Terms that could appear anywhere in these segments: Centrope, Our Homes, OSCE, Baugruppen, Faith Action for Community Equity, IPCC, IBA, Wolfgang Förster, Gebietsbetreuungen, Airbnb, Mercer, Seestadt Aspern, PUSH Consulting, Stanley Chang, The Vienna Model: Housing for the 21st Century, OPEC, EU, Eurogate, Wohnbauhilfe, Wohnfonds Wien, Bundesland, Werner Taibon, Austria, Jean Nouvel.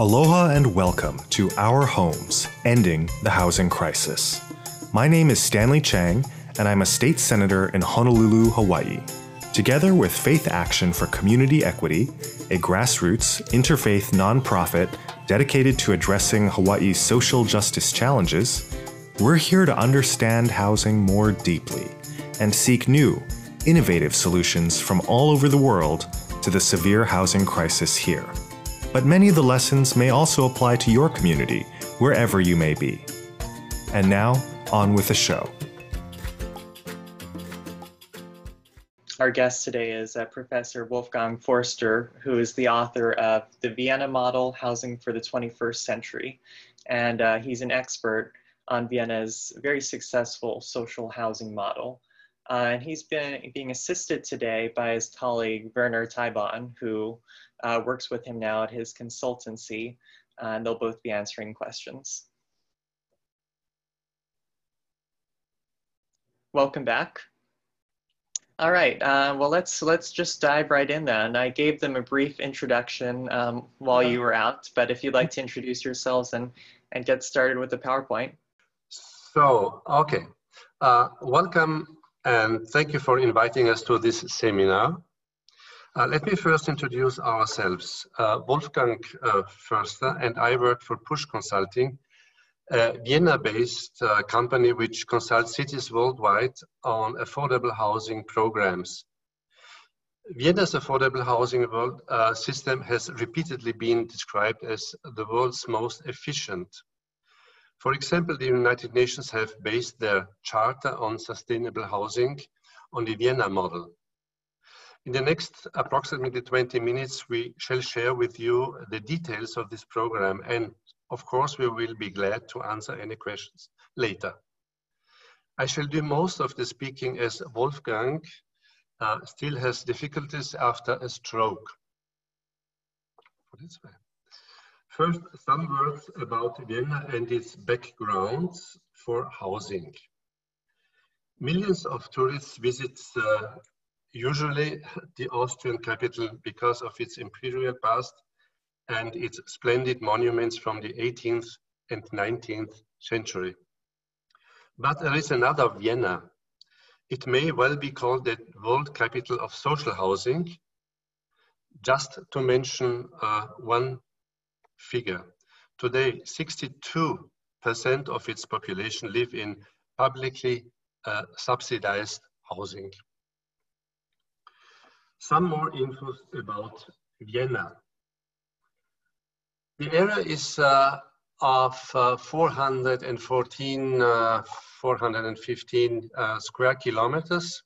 Aloha and welcome to Our Homes, Ending the Housing Crisis. My name is Stanley Chang, and I'm a state senator in Honolulu, Hawaii. Together with Faith Action for Community Equity, a grassroots, interfaith nonprofit dedicated to addressing Hawaii's social justice challenges, we're here to understand housing more deeply and seek new, innovative solutions from all over the world to the severe housing crisis here. But many of the lessons may also apply to your community, wherever you may be. And now, on with the show. Our guest today is Professor Wolfgang Förster, who is the author of The Vienna Model: Housing for the 21st Century. And he's an expert on Vienna's very successful social housing model. And he's being assisted today by his colleague, Werner Taibon, who works with him now at his consultancy, and they'll both be answering questions. Welcome back. All right, well, let's just dive right in then. I gave them a brief introduction while you were out, but if you'd like to introduce yourselves and get started with the PowerPoint. So, okay, welcome and thank you for inviting us to this seminar. Let me first introduce ourselves. Wolfgang Förster and I work for PUSH Consulting, a Vienna-based company which consults cities worldwide on affordable housing programs. Vienna's affordable housing world system has repeatedly been described as the world's most efficient. For example, the United Nations have based their Charter on Sustainable Housing on the Vienna model. In the next approximately 20 minutes, we shall share with you the details of this program, and of course, we will be glad to answer any questions later. I shall do most of the speaking as Wolfgang still has difficulties after a stroke. First, some words about Vienna and its backgrounds for housing. Millions of tourists visit usually the Austrian capital because of its imperial past and its splendid monuments from the 18th and 19th century. But there is another Vienna. It may well be called the world capital of social housing, just to mention one figure. Today, 62% of its population live in publicly subsidized housing. Some more info about Vienna. The area is of 415 square kilometers.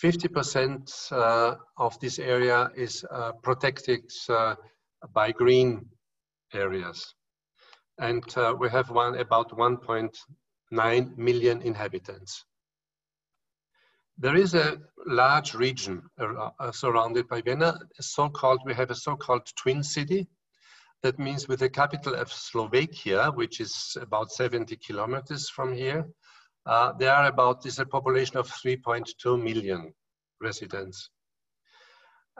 50% of this area is protected by green areas. And we have about 1.9 million inhabitants. There is a large region surrounded by Vienna, we have a so-called twin city. That means with the capital of Slovakia, which is about 70 kilometers from here, there's a population of 3.2 million residents.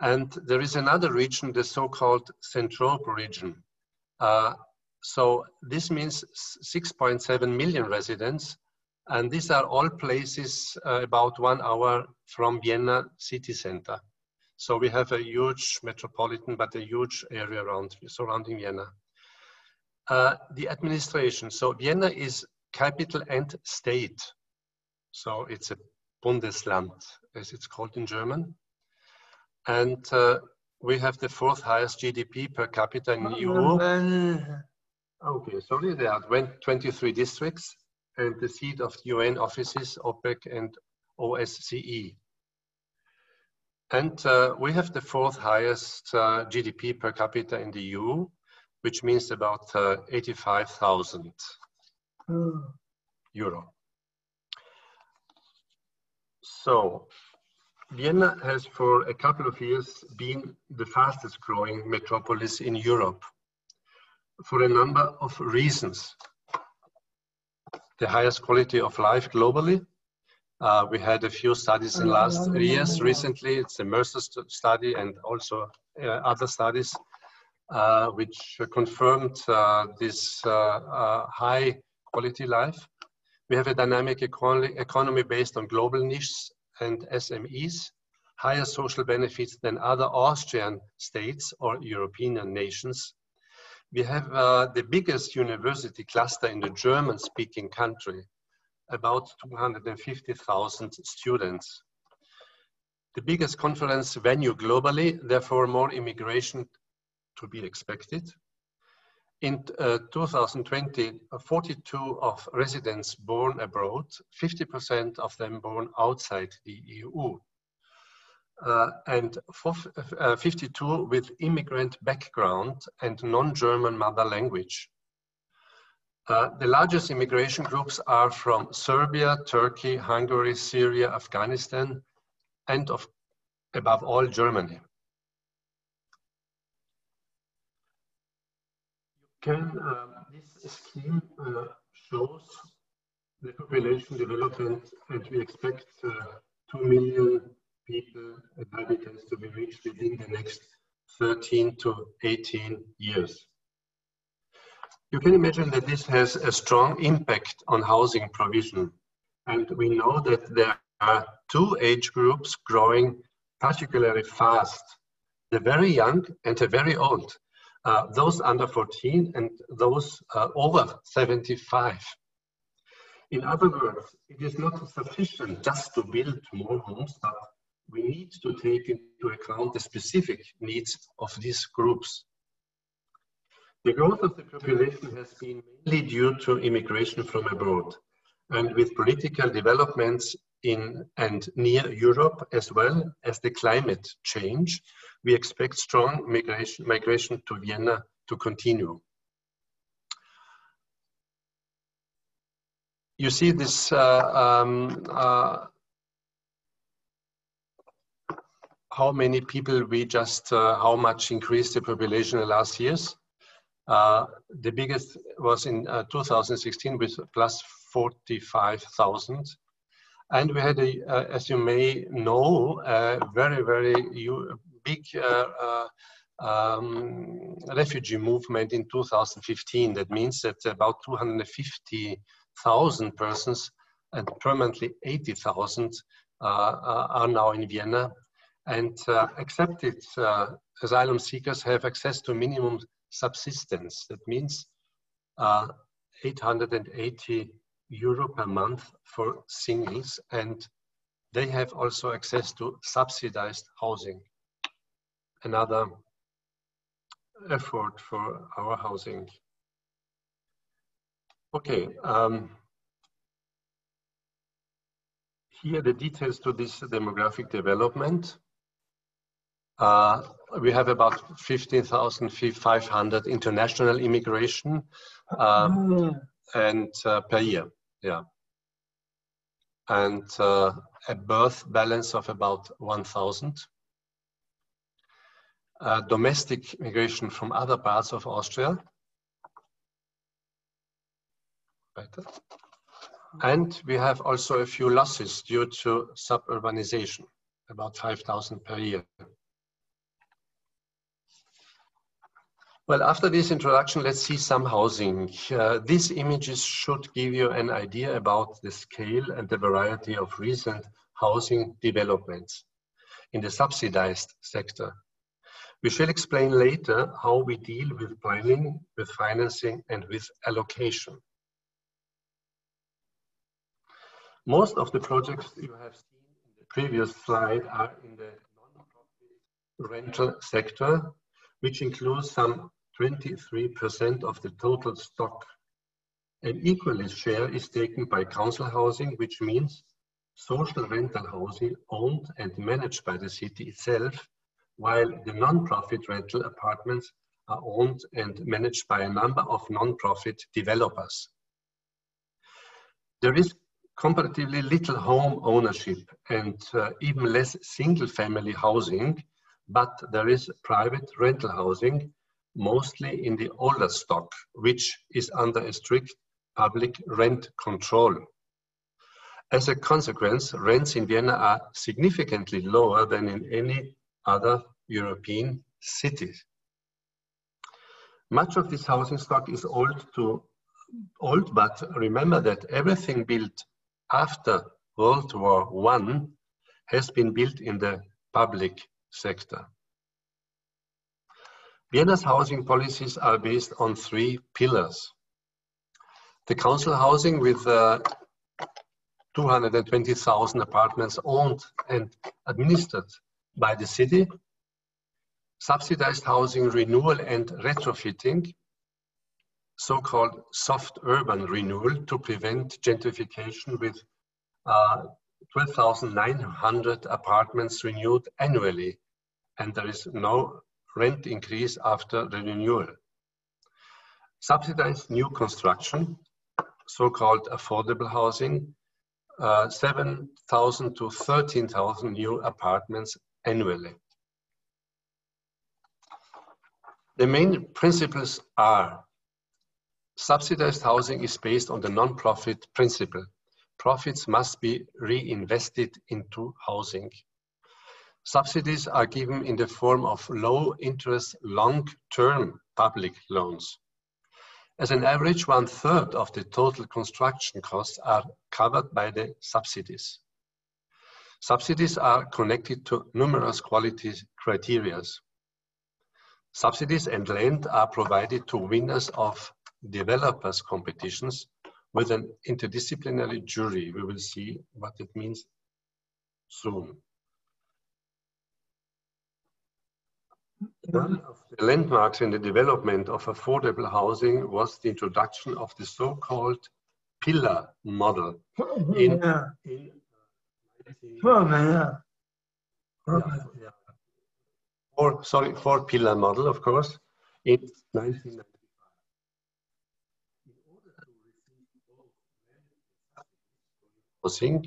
And there is another region, the so-called Centrope region. So this means 6.7 million residents. And these are all places about 1 hour from Vienna city center. So we have a huge metropolitan, but a huge area surrounding Vienna. The administration, so Vienna is capital and state. So it's a Bundesland, as it's called in German. And we have the fourth highest GDP per capita in the EU. Okay, sorry, there are 23 districts. And the seat of the UN offices, OPEC and OSCE. And we have the fourth highest GDP per capita in the EU, which means about 85,000 euro. So Vienna has for a couple of years been the fastest growing metropolis in Europe for a number of reasons. The highest quality of life globally. We had a few studies in last years recently. It's the Mercer study and also other studies which confirmed this high quality life. We have a dynamic economy based on global niches and SMEs, higher social benefits than other Austrian states or European nations. We have the biggest university cluster in the German-speaking country, about 250,000 students. The biggest conference venue globally, therefore more immigration to be expected. In 2020, 42% of residents born abroad, 50% of them born outside the EU. And 52 with immigrant background and non-German mother language. The largest immigration groups are from Serbia, Turkey, Hungary, Syria, Afghanistan, and above all, Germany. This scheme shows the population development, and we expect 2 million people, inhabitants to be reached within the next 13 to 18 years. You can imagine that this has a strong impact on housing provision. And we know that there are two age groups growing particularly fast, the very young and the very old, those under 14 and those over 75. In other words, it is not sufficient just to build more homes, but we need to take into account the specific needs of these groups. The growth of the population has been mainly due to immigration from abroad, and with political developments in and near Europe, as well as the climate change, we expect strong migration to Vienna to continue. You see this how many people we just, how much increased the population in the last years. The biggest was in 2016 with plus 45,000. And we had, a, as you may know, a very, very big refugee movement in 2015. That means that about 250,000 persons and permanently 80,000 are now in Vienna. And accepted asylum seekers have access to minimum subsistence. That means €880 per month for singles, and they have also access to subsidized housing. Another effort for our housing. Okay. Here are the details to this demographic development. We have about 15,500 international immigration and per year, yeah. And a birth balance of about 1,000. Domestic immigration from other parts of Austria. And we have also a few losses due to suburbanization, about 5,000 per year. Well, after this introduction, let's see some housing. These images should give you an idea about the scale and the variety of recent housing developments in the subsidized sector. We shall explain later how we deal with planning, with financing, and with allocation. Most of the projects you have seen in the previous slide are in the non-profit rental sector, which includes some 23% of the total stock. An equal share is taken by council housing, which means social rental housing owned and managed by the city itself, while the non-profit rental apartments are owned and managed by a number of non-profit developers. There is comparatively little home ownership and even less single-family housing, but there is private rental housing, mostly in the older stock, which is under a strict public rent control. As a consequence, rents in Vienna are significantly lower than in any other European city. Much of this housing stock is old, but remember that everything built after World War I has been built in the public sector. Vienna's housing policies are based on three pillars. The council housing with 220,000 apartments owned and administered by the city, subsidized housing renewal and retrofitting, so-called soft urban renewal to prevent gentrification with 12,900 apartments renewed annually, and there is no rent increase after the renewal. Subsidized new construction, so-called affordable housing, 7,000 to 13,000 new apartments annually. The main principles are: subsidized housing is based on the non-profit principle. Profits must be reinvested into housing. Subsidies are given in the form of low-interest, long-term public loans. As an average, 1/3 of the total construction costs are covered by the subsidies. Subsidies are connected to numerous quality criteria. Subsidies and land are provided to winners of developers' competitions with an interdisciplinary jury. We will see what it means soon. One of the landmarks in the development of affordable housing was the introduction of the so-called pillar model in 4-pillar model, of course, in 1995. Housing,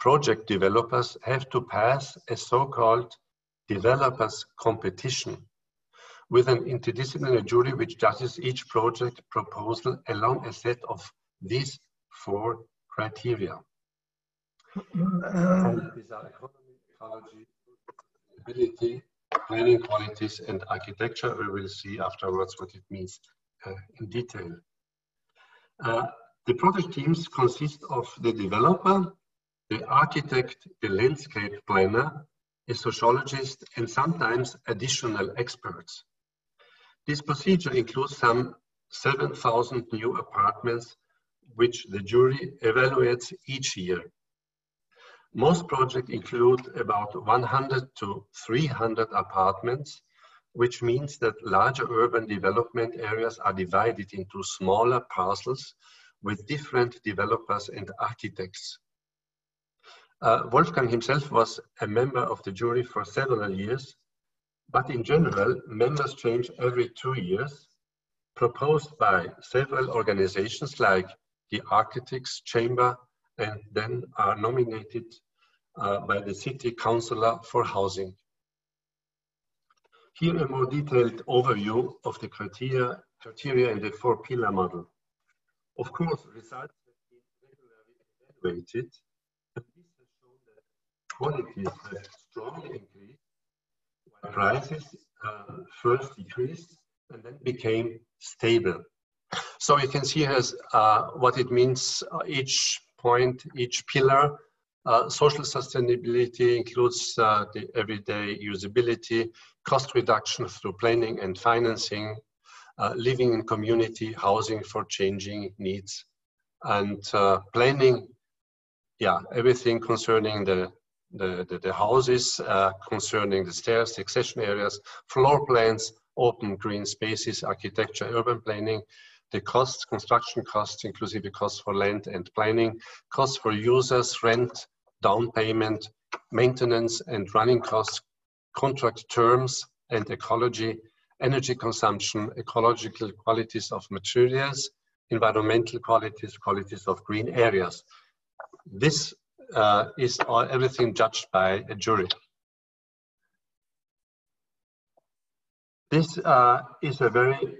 project developers have to pass a so-called developers competition with an interdisciplinary jury which judges each project proposal along a set of these 4 criteria. These are economy, ecology, ability, planning qualities, and architecture. We will see afterwards what it means in detail. The project teams consist of the developer, the architect, the landscape planner, a sociologist, and sometimes additional experts. This procedure includes some 7,000 new apartments, which the jury evaluates each year. Most projects include about 100 to 300 apartments, which means that larger urban development areas are divided into smaller parcels with different developers and architects. Wolfgang himself was a member of the jury for several years, but in general, members change every 2 years, proposed by several organizations like the Architects' Chamber, and then are nominated by the City Councillor for Housing. Here a more detailed overview of the criteria in the 4-pillar model. Of course, results have been regularly evaluated, and this has shown that qualities have strongly increased, while prices first decreased and then became stable. So you can see here what it means, each point, each pillar. Social sustainability includes the everyday usability, cost reduction through planning and financing, living in community, housing for changing needs, and planning, everything concerning the houses, concerning the stairs, succession areas, floor plans, open green spaces, architecture, urban planning, the costs, construction costs, inclusive the costs for land and planning, costs for users, rent, down payment, maintenance and running costs, contract terms and ecology, energy consumption, ecological qualities of materials, environmental qualities, qualities of green areas. This is everything judged by a jury. This is a very,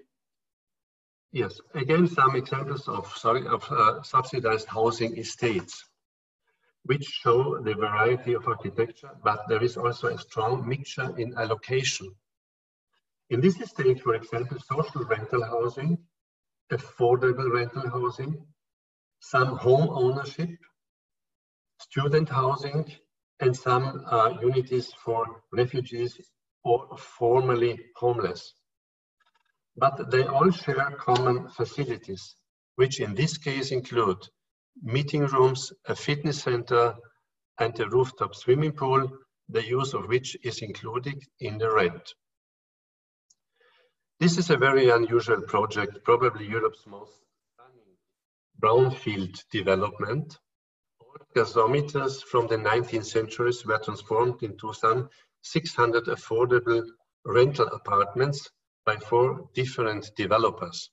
again, some examples of subsidized housing estates, which show the variety of architecture, but there is also a strong mixture in allocation. In this stage, for example, social rental housing, affordable rental housing, some home ownership, student housing, and some unities for refugees or formerly homeless. But they all share common facilities, which in this case include meeting rooms, a fitness center, and a rooftop swimming pool, the use of which is included in the rent. This is a very unusual project, probably Europe's most stunning brownfield development. Old gasometers from the 19th centuries were transformed into some 600 affordable rental apartments by 4 different developers.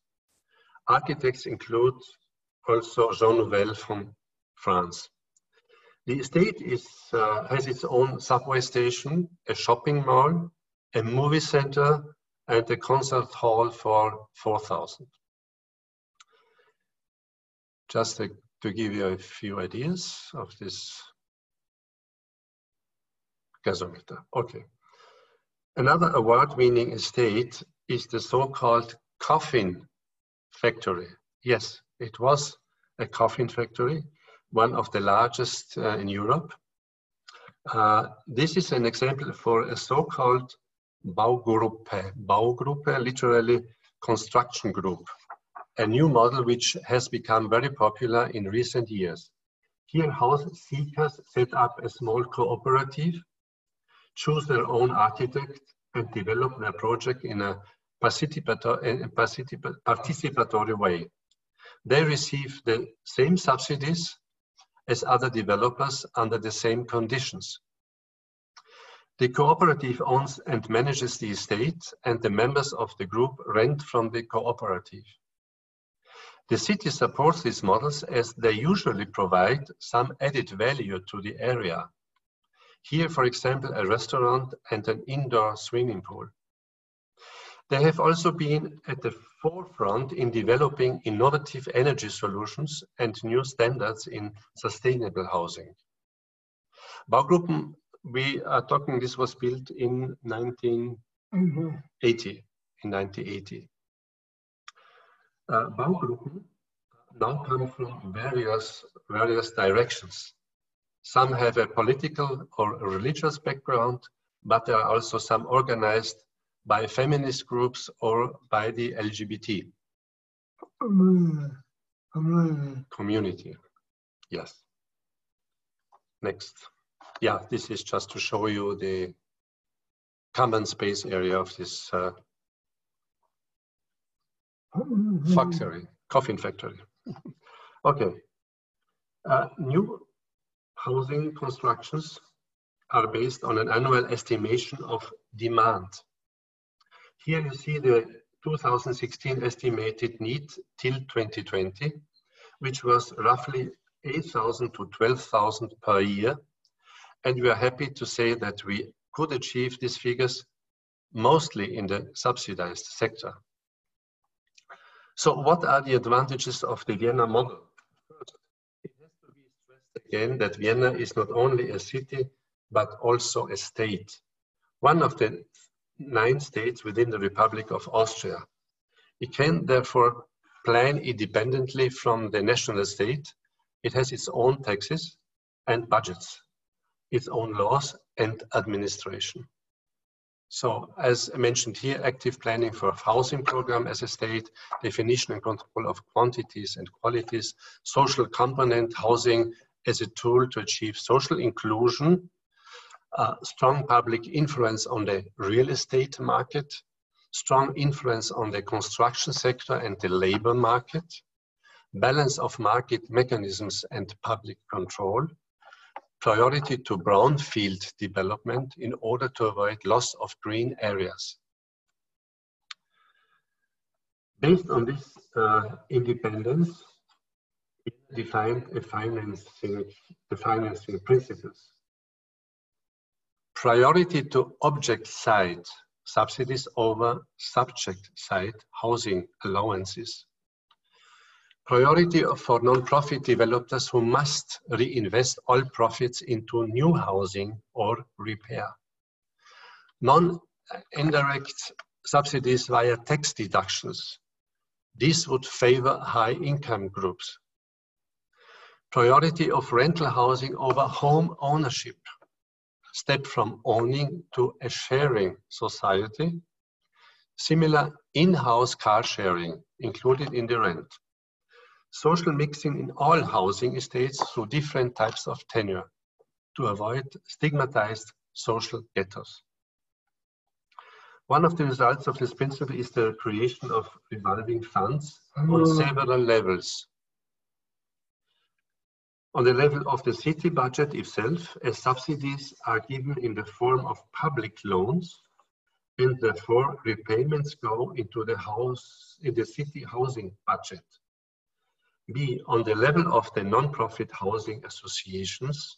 Architects include also Jean Nouvel from France. The estate has its own subway station, a shopping mall, a movie center, and a concert hall for 4,000. Just to give you a few ideas of this gasometer. Okay. Another award-winning estate is the so-called coffin factory. Yes, it was a coffin factory, one of the largest in Europe. This is an example for a so-called Baugruppe. Baugruppe, literally construction group, a new model which has become very popular in recent years. Here, house seekers set up a small cooperative, choose their own architect, and develop their project in a participatory way. They receive the same subsidies as other developers under the same conditions. The cooperative owns and manages the estate, and the members of the group rent from the cooperative. The city supports these models as they usually provide some added value to the area. Here, for example, a restaurant and an indoor swimming pool. They have also been at the forefront in developing innovative energy solutions and new standards in sustainable housing. Baugruppen, we are talking, this was built in 1980. Baugruppen now come from various directions. Some have a political or religious background, but there are also some organized by feminist groups or by the LGBT community. Yes. Next. Yeah, this is just to show you the common space area of this factory, coffin factory. Okay. New housing constructions are based on an annual estimation of demand. Here you see the 2016 estimated need till 2020, which was roughly 8,000 to 12,000 per year. And we are happy to say that we could achieve these figures mostly in the subsidized sector. So what are the advantages of the Vienna model? First, it has to be stressed again that Vienna is not only a city, but also a state. One of the 9 states within the Republic of Austria. It can therefore plan independently from the national state. It has its own taxes and budgets, its own laws and administration. So as mentioned here, active planning for a housing program as a state, definition and control of quantities and qualities, social component housing as a tool to achieve social inclusion, strong public influence on the real estate market, strong influence on the construction sector and the labor market, balance of market mechanisms and public control, priority to brownfield development in order to avoid loss of green areas. Based on this independence, it defined the financing principles. Priority to object side subsidies over subject side housing allowances. Priority for non-profit developers who must reinvest all profits into new housing or repair. Non-indirect subsidies via tax deductions. This would favor high-income groups. Priority of rental housing over home ownership. Step from owning to a sharing society. Similar in-house car sharing included in the rent. Social mixing in all housing estates through different types of tenure to avoid stigmatized social ghettos. One of the results of this principle is the creation of revolving funds on several levels. On the level of the city budget itself, as subsidies are given in the form of public loans, and therefore repayments go into the city housing budget. B, on the level of the non-profit housing associations,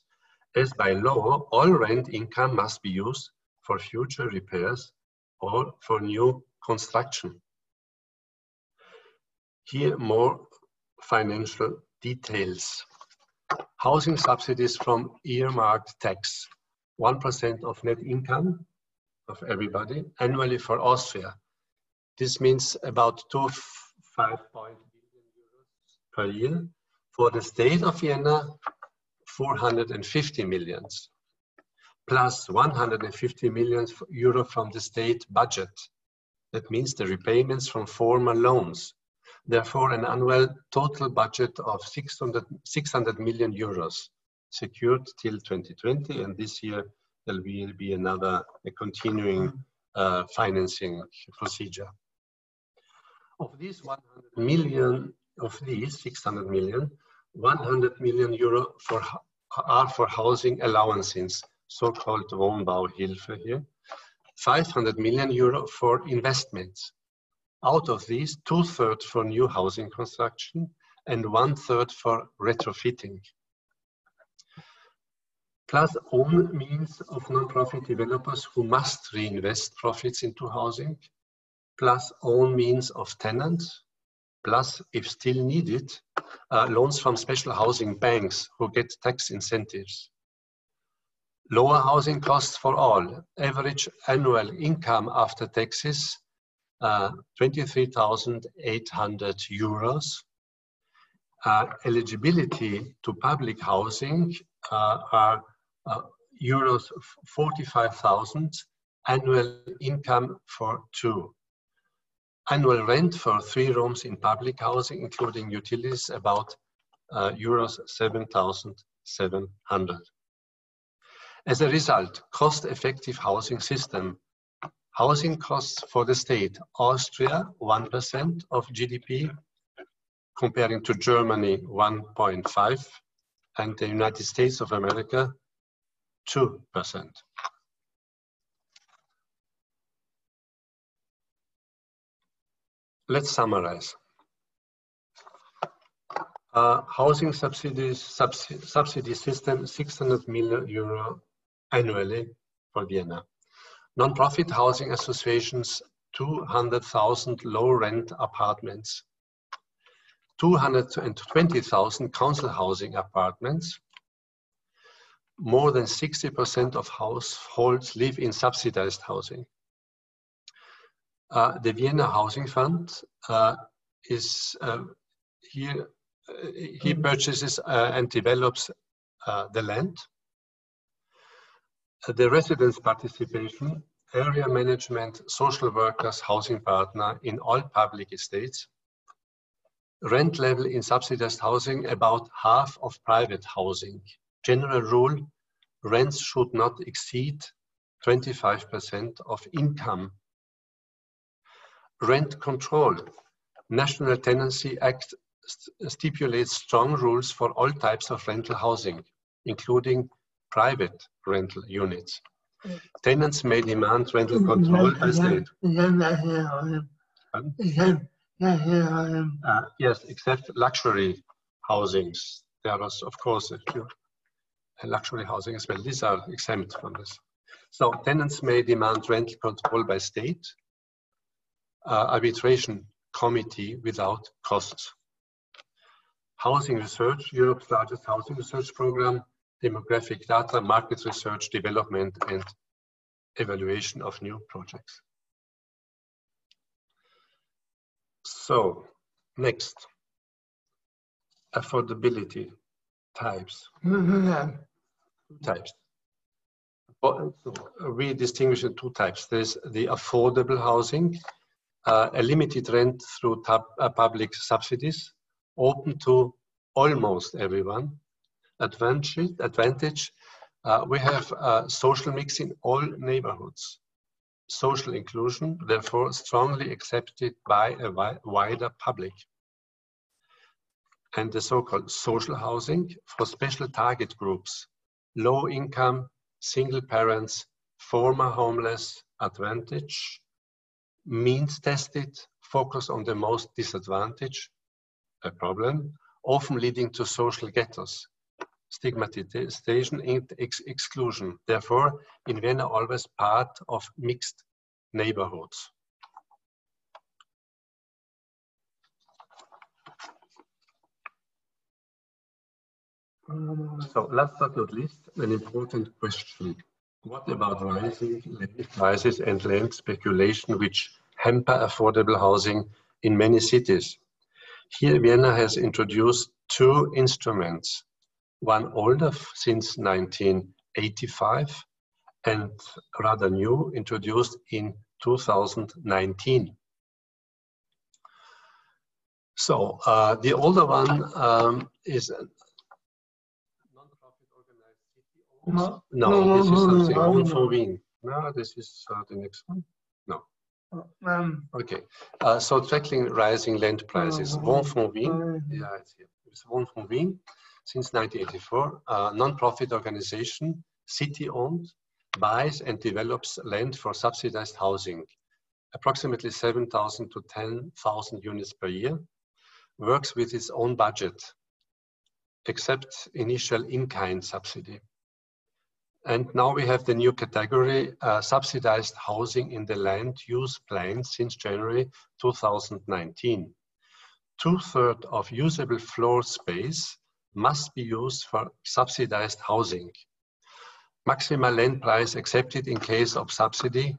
as by law, all rent income must be used for future repairs or for new construction. Here more financial details. Housing subsidies from earmarked tax, 1% of net income of everybody annually for Austria. This means about 2.5 billion euros per year. For the state of Vienna, 450 million, plus 150 million euro from the state budget. That means the repayments from former loans. Therefore, an annual total budget of 600 million euros secured till 2020, and this year there will be another continuing financing procedure. Of these 100 million, of these 600 million, 100 million euro are for housing allowances, so-called Wohnbauhilfe here, 500 million euro for investments. Out of these, 2/3 for new housing construction and 1/3 for retrofitting. Plus own means of non-profit developers who must reinvest profits into housing, plus own means of tenants, plus, if still needed, loans from special housing banks who get tax incentives. Lower housing costs for all. Average annual income after taxes, 23,800 euros. Eligibility to public housing are euros 45,000, annual income for two. Annual rent for 3 rooms in public housing, including utilities, about euros 7,700. As a result, cost-effective housing system. Housing costs for the state, Austria 1% of GDP, comparing to Germany 1.5%, and the United States of America 2%. Let's summarize. Housing subsidy system, 600 million euro annually for Vienna. Non-profit housing associations, 200,000 low-rent apartments, 220,000 council housing apartments. More than 60% of households live in subsidized housing. The Vienna Housing Fund is here. He purchases and develops the land. The residents' participation, area management, social workers, housing partner in all public estates. Rent level in subsidized housing, about half of private housing. General rule, rents should not exceed 25% of income. Rent control. National Tenancy Act stipulates strong rules for all types of rental housing, including private rental units. Tenants may demand rental control by state. Yes, except luxury housings. There are, of course, a few luxury housing as well. These are exempt from this. So tenants may demand rental control by state, arbitration committee without costs. Housing research, Europe's largest housing research program, demographic data, market research, development, and evaluation of new projects. So next, affordability types. Types. We distinguish the two types. There's the affordable housing, a limited rent through public subsidies, open to almost everyone. Advantage, we have social mix in all neighborhoods. Social inclusion, therefore, strongly accepted by a wider public. And the so-called social housing for special target groups, low income, single parents, former homeless, advantage, means tested, focus on the most disadvantaged, a problem, often leading to social ghettos, stigmatization and exclusion. Therefore, in Vienna, always part of mixed neighborhoods. So last but not least, an important question. What about rising land prices and land speculation which hamper affordable housing in many cities? Here, Vienna has introduced two instruments, one older since 1985 and rather new, introduced in 2019. So the older one is no, this is something Wohnfonds Wien. No, this is the next one. No. Okay. So tackling rising land prices. Wohnfonds Wien. Yeah, it's here. It's Wohnfonds Wien since 1984. A non-profit organization, city-owned, buys and develops land for subsidized housing. Approximately 7,000 to 10,000 units per year. Works with its own budget, except initial in-kind subsidy. And now we have the new category, subsidized housing in the land use plan since January 2019. Two-thirds of usable floor space must be used for subsidized housing. Maximal land price accepted in case of subsidy,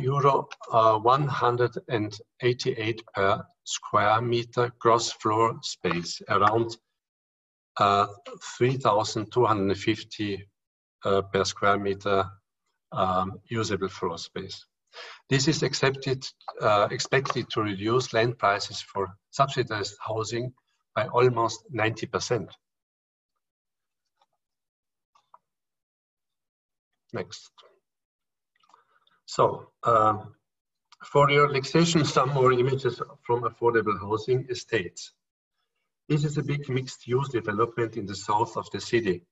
Euro 188 per square meter gross floor space, around 3,250 per square meter usable floor space. This is expected to reduce land prices for subsidized housing by almost 90%. Next. So, for your relaxation, some more images from affordable housing estates. This is a big mixed-use development in the south of the city.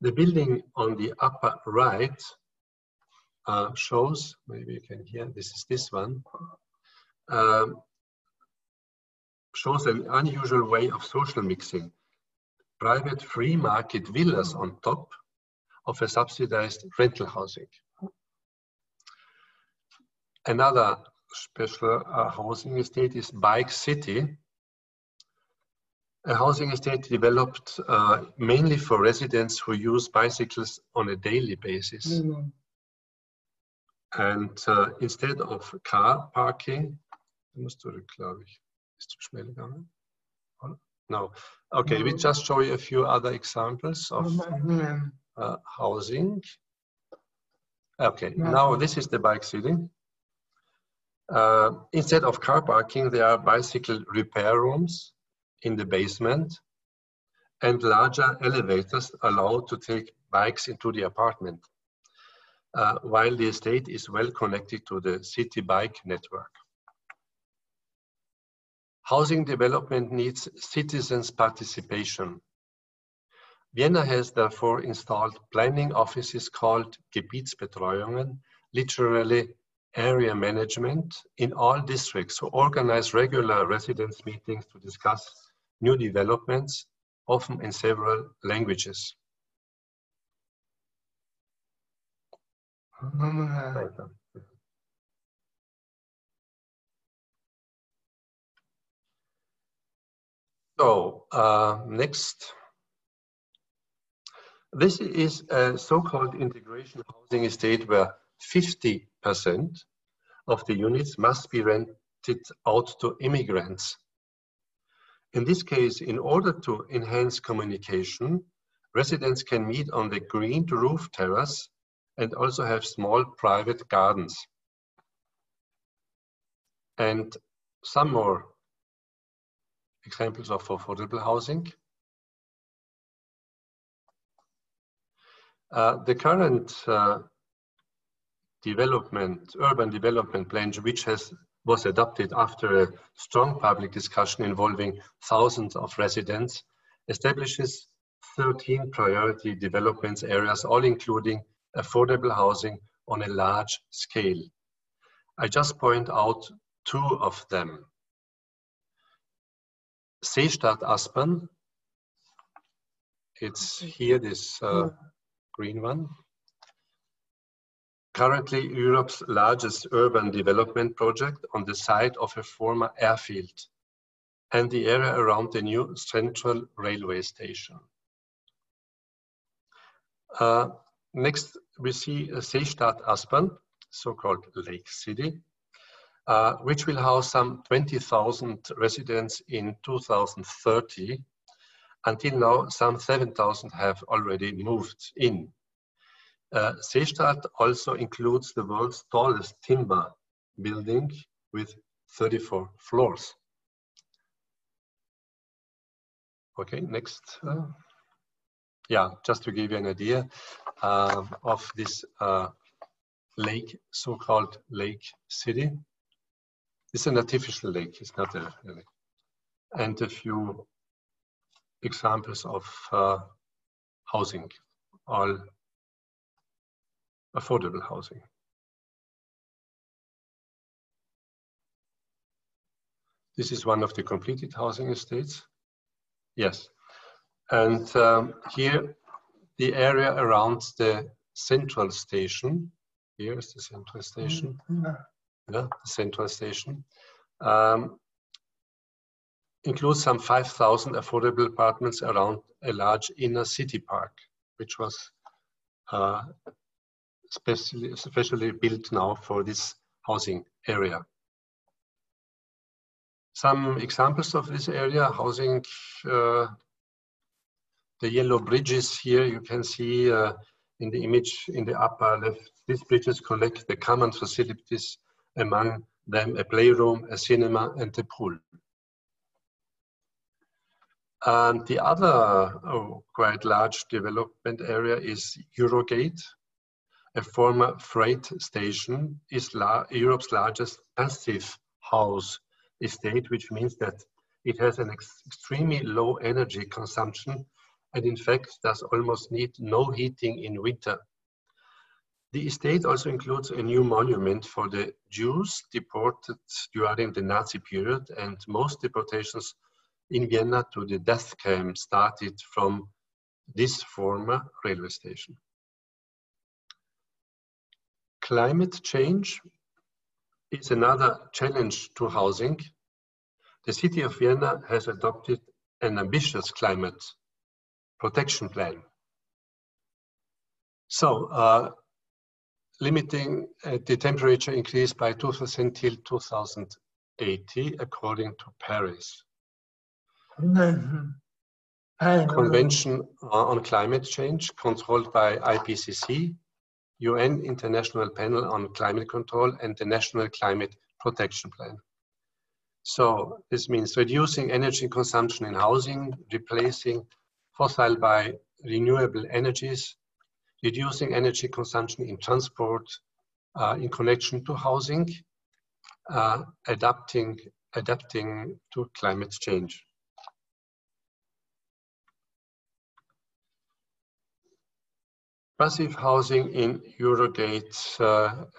The building on the upper right shows, maybe you can hear, this is this one, shows an unusual way of social mixing. Private free market villas on top of a subsidized rental housing. Another special housing estate is Bike City. A housing estate developed mainly for residents who use bicycles on a daily basis. And instead of car parking, no. Okay, we just show you a few other examples of housing. Okay, now this is the Bike City. Instead of car parking, there are bicycle repair rooms in the basement, and larger elevators allow to take bikes into the apartment, while the estate is well connected to the city bike network. Housing development needs citizens' participation. Vienna has therefore installed planning offices called Gebietsbetreuungen, literally area management, in all districts who organize regular residents' meetings to discuss new developments, often in several languages. So, next. This is a so-called integration housing estate where 50% of the units must be rent it out to immigrants. In this case, in order to enhance communication, residents can meet on the greened roof terrace and also have small private gardens. And some more examples of affordable housing. The current urban development plan, which was adopted after a strong public discussion involving thousands of residents, establishes 13 priority development areas, all including affordable housing on a large scale. I just point out two of them. Seestadt Aspern, it's here, this green one. Currently Europe's largest urban development project on the site of a former airfield and the area around the new central railway station. Next, we see Seestadt Aspern, so-called Lake City, which will house some 20,000 residents in 2030. Until now, some 7,000 have already moved in. Seestadt also includes the world's tallest timber building with 34 floors. Okay, next. Yeah, just to give you an idea of this lake, so-called Lake City. It's an artificial lake, it's not a lake. And a few examples of housing, all affordable housing. This is one of the completed housing estates. Yes. And here, the area around the central station. Here is the central station. Mm-hmm. Yeah, the central station includes some 5,000 affordable apartments around a large inner city park, which was especially built now for this housing area. Some examples of this area, housing, the yellow bridges here, you can see in the image in the upper left, these bridges collect the common facilities, among them a playroom, a cinema, and a pool. And the other quite large development area is Eurogate. A former freight station is Europe's largest passive house estate, which means that it has an extremely low energy consumption and in fact does almost need no heating in winter. The estate also includes a new monument for the Jews deported during the Nazi period, and most deportations in Vienna to the death camp started from this former railway station. Climate change is another challenge to housing. The city of Vienna has adopted an ambitious climate protection plan. So, limiting the temperature increase by 2% till 2080, according to Paris Convention on Climate Change, controlled by IPCC, UN International Panel on Climate Control, and the National Climate Protection Plan. So this means reducing energy consumption in housing, replacing fossil by renewable energies, reducing energy consumption in transport in connection to housing, adapting to climate change. Passive housing in Eurogate,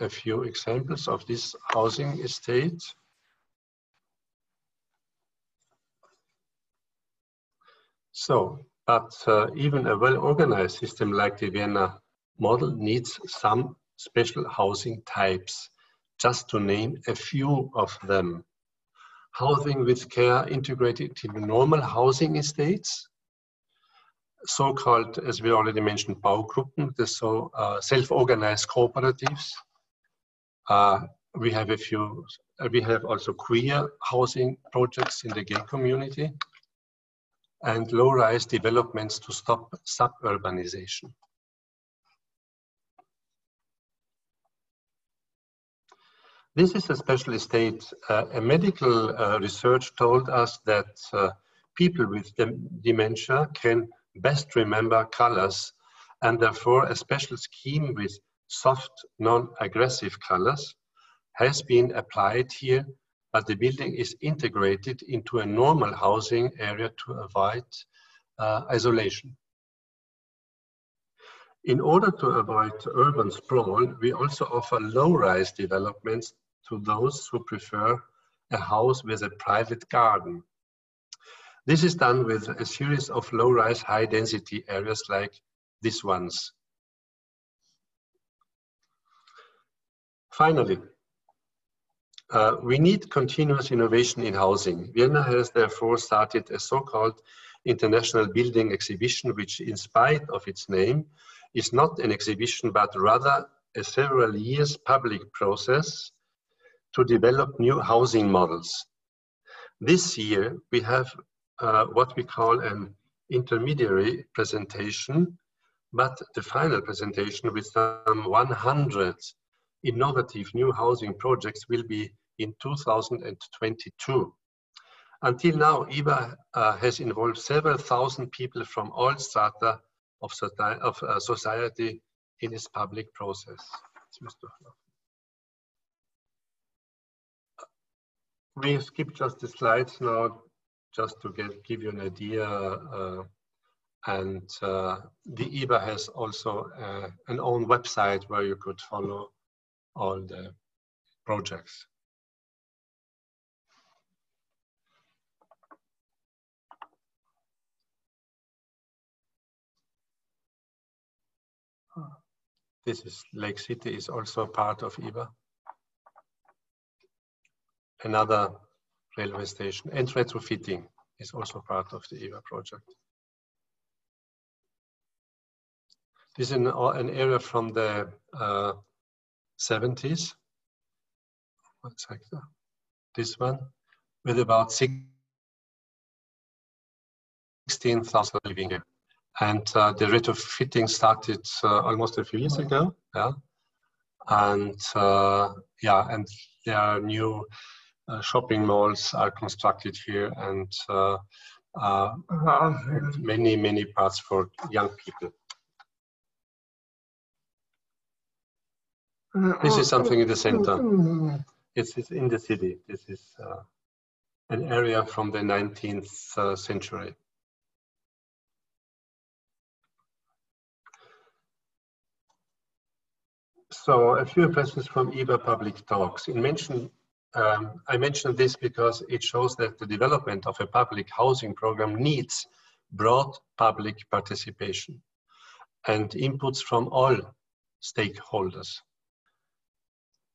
a few examples of this housing estate. So, but even a well-organized system like the Vienna model needs some special housing types, just to name a few of them. Housing with care integrated in normal housing estates, so-called, as we already mentioned, Baugruppen, the self-organized cooperatives. We have a few We have also queer housing projects in the gay community and low-rise developments to stop suburbanization. This is a special estate. A medical research told us that people with dementia can best remember colors, and therefore a special scheme with soft, non-aggressive colors has been applied here, but the building is integrated into a normal housing area to avoid isolation. In order to avoid urban sprawl, we also offer low-rise developments to those who prefer a house with a private garden. This is done with a series of low-rise, high-density areas like these ones. Finally, we need continuous innovation in housing. Vienna has therefore started a so-called international building exhibition, which in spite of its name is not an exhibition, but rather a several years public process to develop new housing models. This year, we have what we call an intermediary presentation, but the final presentation with some 100 innovative new housing projects will be in 2022. Until now, IBA has involved several thousand people from all strata of society in its public process. We skip just the slides now, just to give you an idea. The IBA has also an own website where you could follow all the projects. This is Lake City is also a part of IBA. Another railway station and retrofitting is also part of the IBA project. This is an area from the 70s. One sector. This one with about 16,000 living here. And the retrofitting started almost a few years ago, yeah. And and there are new shopping malls are constructed here, and many, many parts for young people. This is something in the center. It's in the city. This is an area from the 19th century. So a few impressions from IBA public talks. I mentioned this because it shows that the development of a public housing program needs broad public participation and inputs from all stakeholders.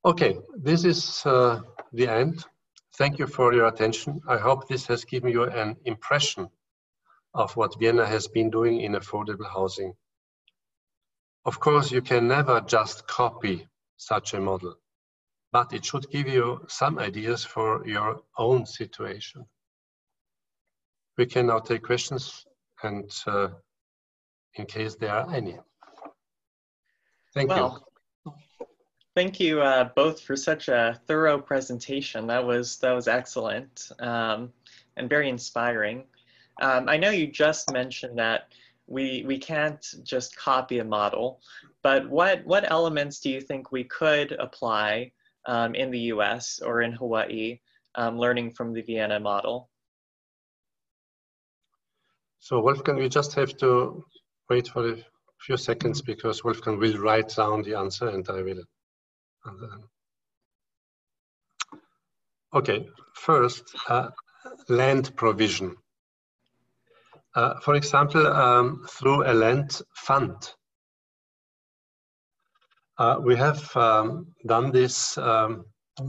Okay, this is the end. Thank you for your attention. I hope this has given you an impression of what Vienna has been doing in affordable housing. Of course, you can never just copy such a model, but it should give you some ideas for your own situation. We can now take questions, and in case there are any. Thank you. Thank you both for such a thorough presentation. That was excellent and very inspiring. I know you just mentioned that we can't just copy a model, but what elements do you think we could apply in the US or in Hawaii, learning from the Vienna model? So Wolfgang, we just have to wait for a few seconds because Wolfgang will write down the answer and I will. Okay, first, land provision. For example, through a land fund. We have done this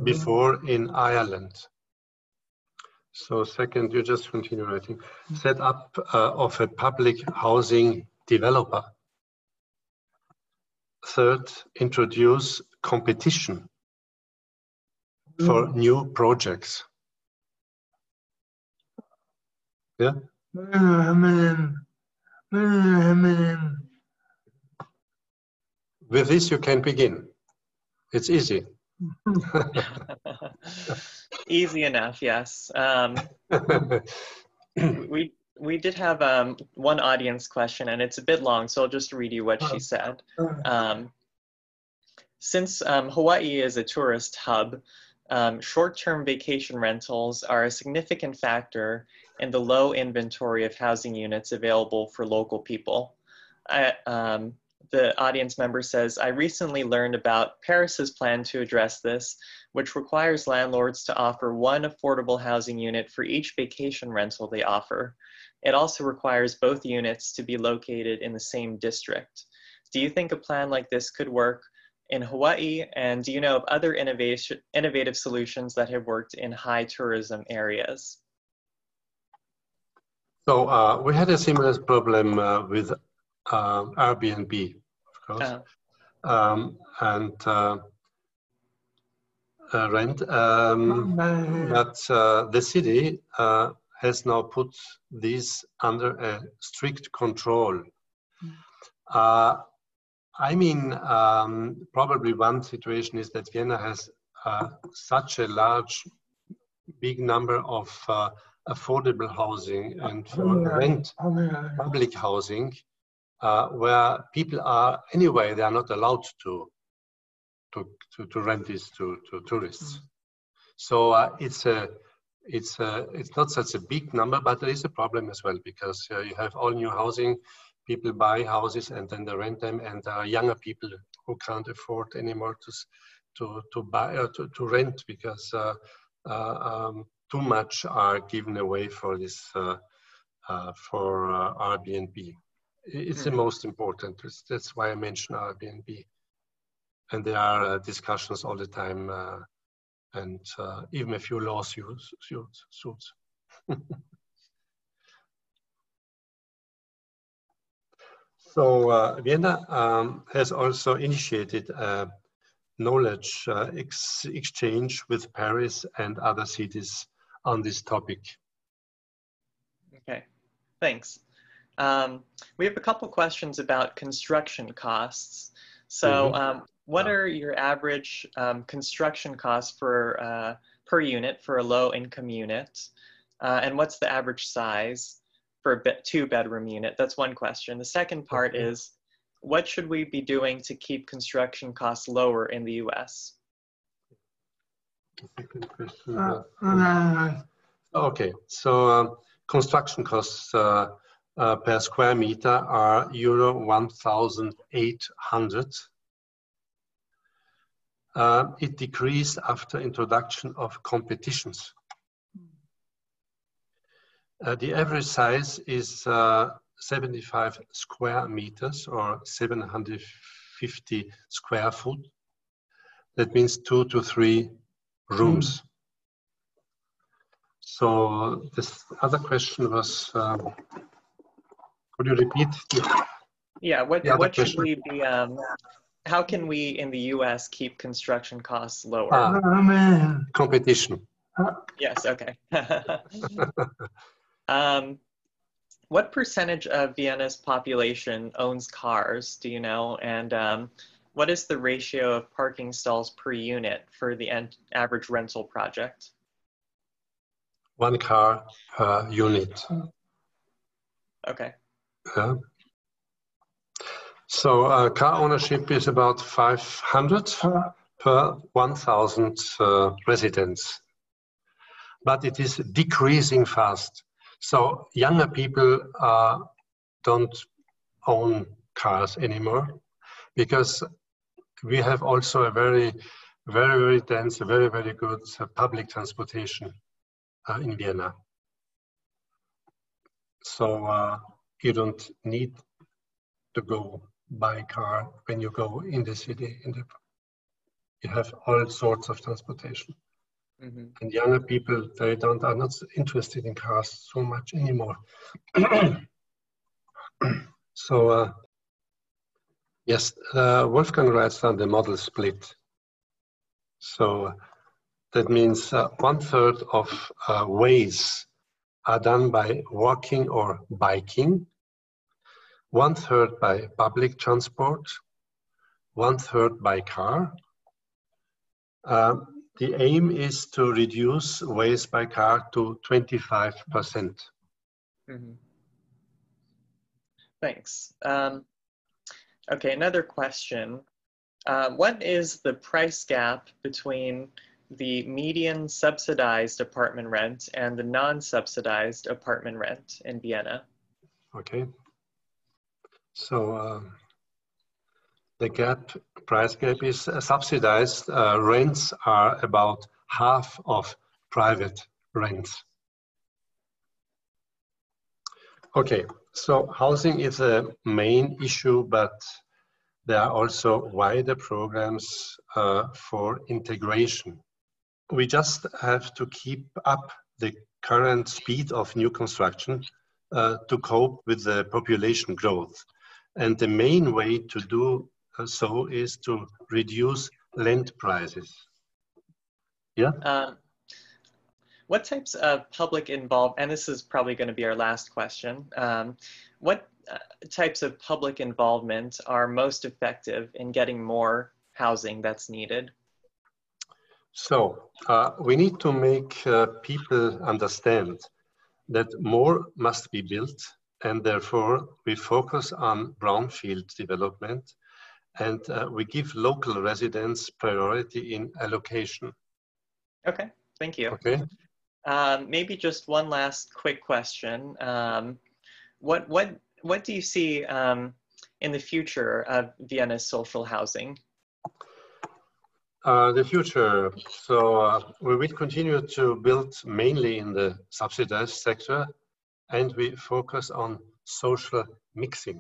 before in Ireland. So second, you just continue writing. Set up of a public housing developer. Third, introduce competition. for new projects? Yeah. With this you can begin. It's easy. Easy enough, yes. We did have one audience question, and it's a bit long, so I'll just read you what she said. Since Hawaii is a tourist hub, short-term vacation rentals are a significant factor in the low inventory of housing units available for local people. The audience member says, I recently learned about Paris's plan to address this, which requires landlords to offer one affordable housing unit for each vacation rental they offer. It also requires both units to be located in the same district. Do you think a plan like this could work in Hawaii? And do you know of other innovative solutions that have worked in high tourism areas? So we had a similar problem with Airbnb, of course, rent. But the city has now put these under a strict control. I mean, probably one situation is that Vienna has such a large, big number of affordable housing and for rent public housing, where people are, anyway, they are not allowed to rent this to tourists. So it's not such a big number, but there is a problem as well, because you have all new housing, people buy houses and then they rent them, and there are younger people who can't afford anymore to rent, because too much are given away for this for Airbnb. It's the most important. That's why I mentioned Airbnb. And there are discussions all the time, and even a few lawsuits. So Vienna has also initiated a knowledge exchange with Paris and other cities on this topic. Okay, thanks. We have a couple questions about construction costs. So what are your average construction costs for, per unit for a low-income unit? And what's the average size for a two-bedroom unit? That's one question. The second part is, what should we be doing to keep construction costs lower in the U.S.? Okay, so construction costs per square meter are €1,800. It decreased after introduction of competitions. The average size is 75 square meters or 750 square foot. That means 2 to 3 rooms. So this other question was... could you repeat? Yeah, what should we be, how can we in the US keep construction costs lower? Competition. Yes, okay. What percentage of Vienna's population owns cars, do you know? And what is the ratio of parking stalls per unit for the average rental project? One car per unit. Okay. Yeah. So car ownership is about 500 per 1,000 residents, but it is decreasing fast. So younger people don't own cars anymore, because we have also a very, very dense, very, very good public transportation in Vienna. So you don't need to go by car when you go in the city. You have all sorts of transportation. And younger people, they are not interested in cars so much anymore. So, yes, Wolfgang writes down the model split. So That means 1/3 of ways are done by walking or biking, 1/3 by public transport, 1/3 by car. The aim is to reduce waste by car to 25%. Mm-hmm. Thanks. Okay, another question. What is the price gap between the median subsidized apartment rent and the non-subsidized apartment rent in Vienna? Okay. So the price gap is subsidized. Rents are about half of private rents. Okay, so housing is a main issue, but there are also wider programs for integration. We just have to keep up the current speed of new construction to cope with the population growth. And the main way to do so is to reduce land prices. Yeah? What types of public involvement, and this is probably going to be our last question, what types of public involvement are most effective in getting more housing that's needed? So we need to make people understand that more must be built, and therefore we focus on brownfield development, and we give local residents priority in allocation. Okay, thank you. Okay. Maybe just one last quick question. What do you see in the future of Vienna's social housing? The future. So we will continue to build mainly in the subsidized sector, and we focus on social mixing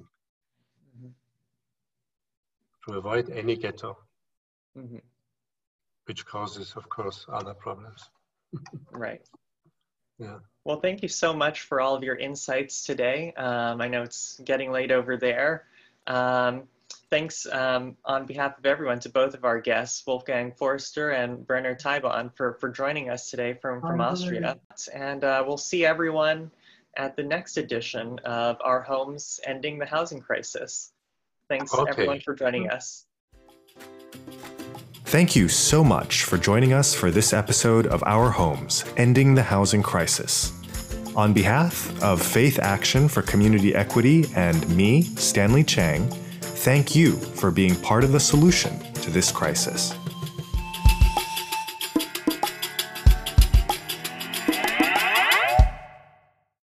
to avoid any ghetto, which causes, of course, other problems. Right. Yeah. Well, thank you so much for all of your insights today. I know it's getting late over there. Thanks on behalf of everyone to both of our guests, Wolfgang Förster and Werner Taibon, for joining us today from Austria. And we'll see everyone at the next edition of Our Homes, Ending the Housing Crisis. Thanks, everyone, for joining us. Thank you so much for joining us for this episode of Our Homes, Ending the Housing Crisis. On behalf of Faith Action for Community Equity and me, Stanley Chang, thank you for being part of the solution to this crisis.